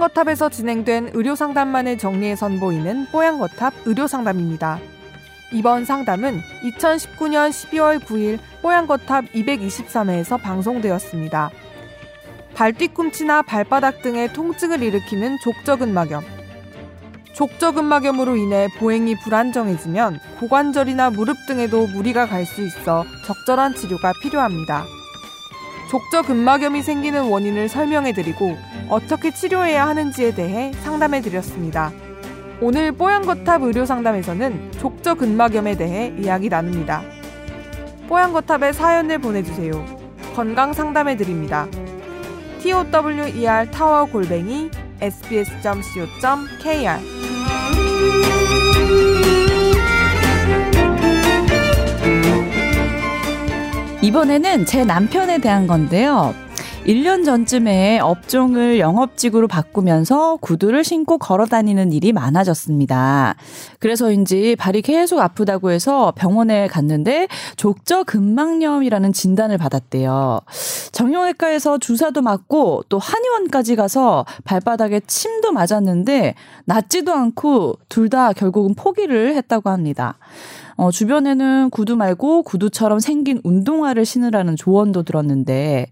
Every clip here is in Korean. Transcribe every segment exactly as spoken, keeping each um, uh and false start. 뽀얀거탑에서 진행된 의료상담만을 정리해 선보이는 뽀얀거탑 의료상담입니다. 이번 상담은 이천십구 년 십이월 구일 뽀얀거탑 이백이십삼 회에서 방송되었습니다. 발 뒤꿈치나 발바닥 등의 통증을 일으키는 족저근막염. 족저근막염으로 인해 보행이 불안정해지면 고관절이나 무릎 등에도 무리가 갈 수 있어 적절한 치료가 필요합니다. 족저근막염이 생기는 원인을 설명해드리고 어떻게 치료해야 하는지에 대해 상담해드렸습니다. 오늘 뽀얀거탑 의료상담에서는 족저근막염에 대해 이야기 나눕니다. 뽀얀거탑에 사연을 보내주세요. 건강 상담해드립니다. tower 타워골뱅이 에스비에스 점 씨오 점 케이알 이번에는 제 남편에 대한 건데요. 일 년 전쯤에 업종을 영업직으로 바꾸면서 구두를 신고 걸어다니는 일이 많아졌습니다. 그래서인지 발이 계속 아프다고 해서 병원에 갔는데 족저근막염이라는 진단을 받았대요. 정형외과에서 주사도 맞고 또 한의원까지 가서 발바닥에 침도 맞았는데 낫지도 않고 둘 다 결국은 포기를 했다고 합니다. 어, 주변에는 구두 말고 구두처럼 생긴 운동화를 신으라는 조언도 들었는데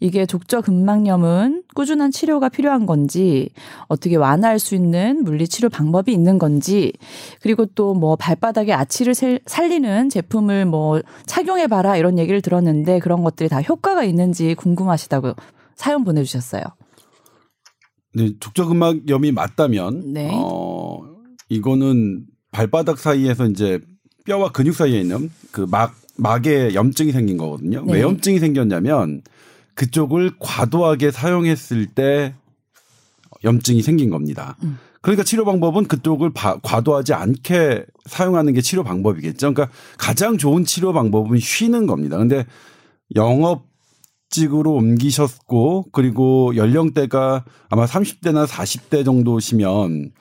이게 족저근막염은 꾸준한 치료가 필요한 건지 어떻게 완화할 수 있는 물리치료 방법이 있는 건지 그리고 또 뭐 발바닥에 아치를 살리는 제품을 뭐 착용해봐라 이런 얘기를 들었는데 그런 것들이 다 효과가 있는지 궁금하시다고 사연 보내주셨어요. 네, 족저근막염이 맞다면 네. 어, 이거는 발바닥 사이에서 이제 뼈와 근육 사이에 있는 그 막, 막에 염증이 생긴 거거든요. 네. 왜 염증이 생겼냐면 그쪽을 과도하게 사용했을 때 염증이 생긴 겁니다. 음. 그러니까 치료 방법은 그쪽을 바, 과도하지 않게 사용하는 게 치료 방법이겠죠. 그러니까 가장 좋은 치료 방법은 쉬는 겁니다. 그런데 영업직으로 옮기셨고 그리고 연령대가 아마 삼십 대나 사십 대 정도시면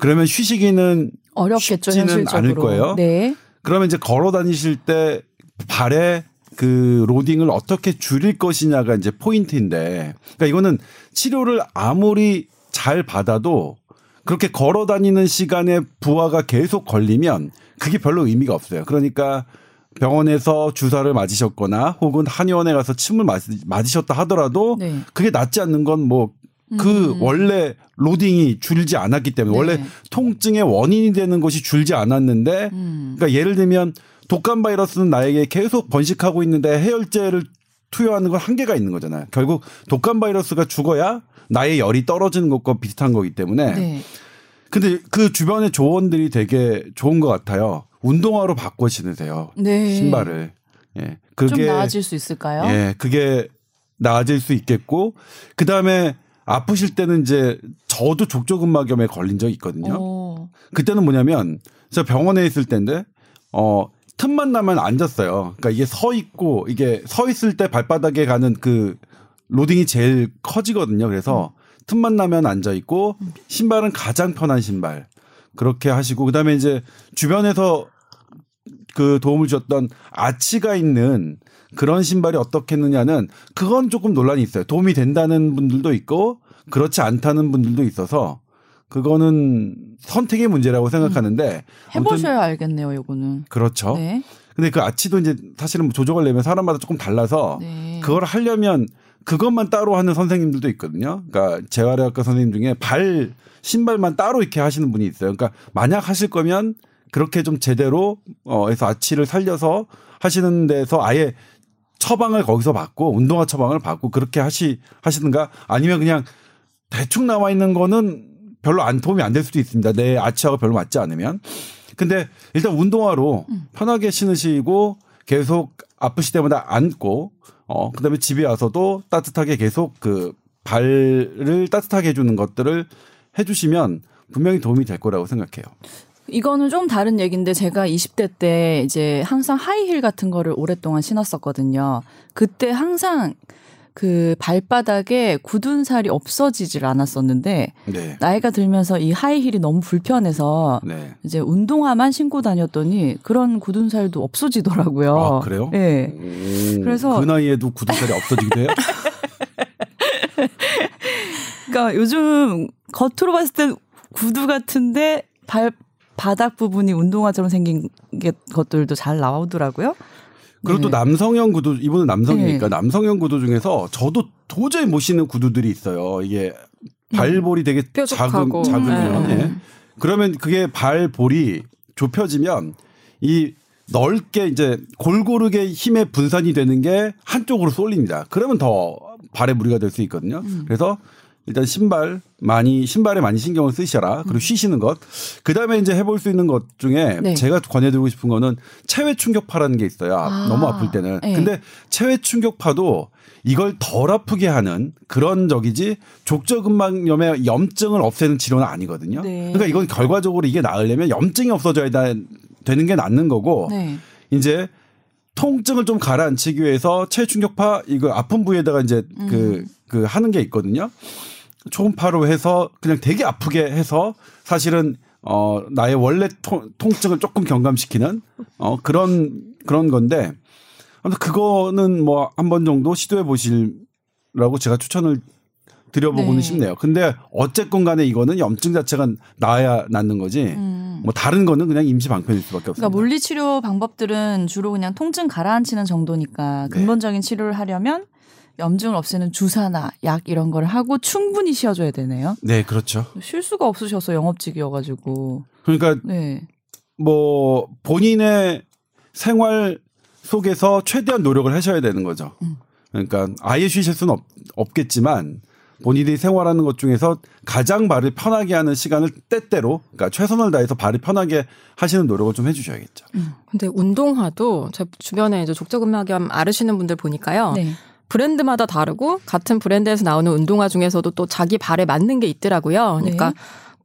그러면 쉬시기는 어렵겠죠, 쉽지는 않을 거예요. 네. 그러면 이제 걸어 다니실 때 발에 그 로딩을 어떻게 줄일 것이냐가 이제 포인트인데, 그러니까 이거는 치료를 아무리 잘 받아도 그렇게 걸어 다니는 시간에 부하가 계속 걸리면 그게 별로 의미가 없어요. 그러니까 병원에서 주사를 맞으셨거나 혹은 한의원에 가서 침을 맞으셨다 하더라도 네. 그게 낫지 않는 건 뭐 그 음. 원래 로딩이 줄지 않았기 때문에 네. 원래 통증의 원인이 되는 것이 줄지 않았는데 음. 그러니까 예를 들면 독감 바이러스는 나에게 계속 번식하고 있는데 해열제를 투여하는 건 한계가 있는 거잖아요. 결국 독감 바이러스가 죽어야 나의 열이 떨어지는 것과 비슷한 거기 때문에 네. 근데 그 주변의 조언들이 되게 좋은 것 같아요. 운동화로 바꿔 신으세요. 네. 신발을. 예, 그게 좀 나아질 수 있을까요? 예, 그게 나아질 수 있겠고 그다음에 아프실 때는 이제 저도 족저근막염에 걸린 적이 있거든요. 오. 그때는 뭐냐면 제가 병원에 있을 때인데 어, 틈만 나면 앉았어요. 그러니까 이게 서 있고 이게 서 있을 때 발바닥에 가는 그 로딩이 제일 커지거든요. 그래서 음. 틈만 나면 앉아 있고 신발은 가장 편한 신발 그렇게 하시고 그다음에 이제 주변에서 그 도움을 주었던 아치가 있는 그런 신발이 어떻겠느냐는 그건 조금 논란이 있어요. 도움이 된다는 분들도 있고 그렇지 않다는 분들도 있어서 그거는 선택의 문제라고 생각하는데 음. 해보셔야 알겠네요. 이거는 그렇죠. 네. 근데 그 아치도 이제 사실은 조정하려면 사람마다 조금 달라서 네. 그걸 하려면 그것만 따로 하는 선생님들도 있거든요. 그러니까 재활의학과 선생님 중에 발 신발만 따로 이렇게 하시는 분이 있어요. 그러니까 만약 하실 거면 그렇게 좀 제대로 어, 해서 아치를 살려서 하시는 데서 아예 처방을 거기서 받고 운동화 처방을 받고 그렇게 하시, 하시든가 아니면 그냥 대충 나와 있는 거는 별로 안 도움이 안 될 수도 있습니다. 내 아치하고 별로 맞지 않으면. 근데 일단 운동화로 음. 편하게 신으시고 계속 아프실 때마다 앉고 어, 그다음에 집에 와서도 따뜻하게 계속 그 발을 따뜻하게 해주는 것들을 해주시면 분명히 도움이 될 거라고 생각해요. 이거는 좀 다른 얘기인데 제가 이십 대 때 이제 항상 하이힐 같은 거를 오랫동안 신었었거든요. 그때 항상 그 발바닥에 굳은 살이 없어지질 않았었는데 네. 나이가 들면서 이 하이힐이 너무 불편해서 네. 이제 운동화만 신고 다녔더니 그런 굳은 살도 없어지더라고요. 아, 그래요? 네. 오, 그래서 그 나이에도 굳은 살이 없어지기도 해요? 그러니까 요즘 겉으로 봤을 땐 구두 같은데 발 바닥 부분이 운동화처럼 생긴 게 것들도 잘 나오더라고요. 그리고 네. 또 남성형 구두, 이분은 남성이니까 네. 남성형 구두 중에서 저도 도저히 못 신는 구두들이 있어요. 이게 발볼이 되게 뾰족하고. 작은 작으면 네. 네. 그러면 그게 발볼이 좁혀지면 이 넓게 이제 골고루게 힘의 분산이 되는 게 한쪽으로 쏠립니다. 그러면 더 발에 무리가 될 수 있거든요. 음. 그래서 일단 신발 많이 신발에 많이 신경을 쓰시라. 그리고 음. 쉬시는 것. 그다음에 이제 해볼 수 있는 것 중에 네. 제가 권해드리고 싶은 거는 체외 충격파라는 게 있어요. 아. 너무 아플 때는. 네. 근데 체외 충격파도 이걸 덜 아프게 하는 그런 적이지 족저근막염의 염증을 없애는 치료는 아니거든요. 네. 그러니까 이건 결과적으로 이게 나으려면 염증이 없어져야 되는 게 낫는 거고 네. 이제 통증을 좀 가라앉히기 위해서 체외 충격파 이거 아픈 부위에다가 이제 음. 그, 그 하는 게 있거든요. 초음파로 해서 그냥 되게 아프게 해서 사실은 어 나의 원래 통, 통증을 조금 경감시키는 어 그런 그런 건데 아무튼 그거는 뭐 한 번 정도 시도해 보시라고 제가 추천을 드려보고는 네. 싶네요. 근데 어쨌건 간에 이거는 염증 자체가 나아야 낫는 거지 음. 뭐 다른 거는 그냥 임시 방편일 수밖에 없습니다. 그러니까 물리치료 방법들은 주로 그냥 통증 가라앉히는 정도니까 근본적인 네. 치료를 하려면 염증을 없애는 주사나 약 이런 걸 하고 충분히 쉬어줘야 되네요. 네, 그렇죠. 쉴 수가 없으셔서 영업직이어가지고. 그러니까 네. 뭐 본인의 생활 속에서 최대한 노력을 하셔야 되는 거죠. 음. 그러니까 아예 쉬실 수는 없, 없겠지만 본인이 생활하는 것 중에서 가장 발을 편하게 하는 시간을 때때로 그러니까 최선을 다해서 발을 편하게 하시는 노력을 좀 해주셔야겠죠. 음. 근데 운동화도 제 주변에 이제 족저근막염 앓으시는 분들 보니까요. 네. 브랜드마다 다르고 같은 브랜드에서 나오는 운동화 중에서도 또 자기 발에 맞는 게 있더라고요. 그러니까 네.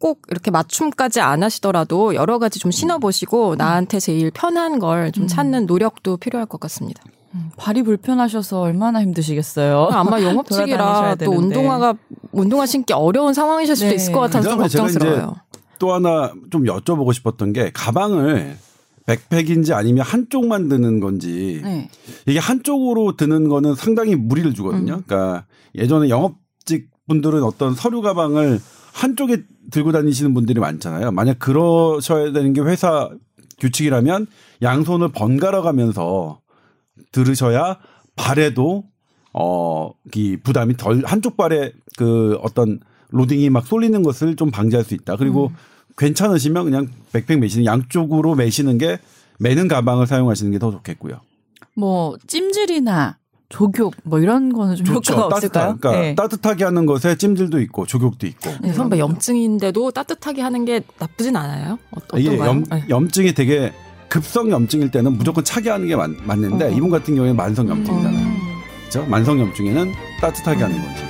꼭 이렇게 맞춤까지 안 하시더라도 여러 가지 좀 신어보시고 음. 나한테 제일 편한 걸 좀 찾는 노력도 필요할 것 같습니다. 음, 발이 불편하셔서 얼마나 힘드시겠어요. 아마 영업직이라 또 운동화가 운동화 신기 어려운 상황이실 수도 네. 있을 것 같아서 좀 걱정스러워요. 또 하나 좀 여쭤보고 싶었던 게 가방을 백팩인지 아니면 한쪽만 드는 건지 네. 이게 한쪽으로 드는 거는 상당히 무리를 주거든요. 음. 그러니까 예전에 영업직 분들은 어떤 서류 가방을 한쪽에 들고 다니시는 분들이 많잖아요. 만약 그러셔야 되는 게 회사 규칙이라면 양손을 번갈아 가면서 들으셔야 발에도 어, 이 부담이 덜 한쪽 발에 그 어떤 로딩이 막 쏠리는 것을 좀 방지할 수 있다. 그리고 음. 괜찮으시면 그냥 백팩 매시는 양쪽으로 매시는 게 매는 가방을 사용하시는 게 더 좋겠고요. 뭐 찜질이나 조교 뭐 이런 거는 좀 좋죠. 효과가 따뜻한, 없을까요? 그러니까 네. 따뜻하게 하는 것에 찜질도 있고 조교도 있고. 네, 선배 염증인데도 따뜻하게 하는 게 나쁘진 않아요. 어떤 이게 염, 염증이 되게 급성 염증일 때는 무조건 차게 하는 게 맞, 맞는데 어. 이분 같은 경우에는 만성 염증이잖아요. 음. 그렇죠? 만성 염증에는 따뜻하게 음. 하는 거죠.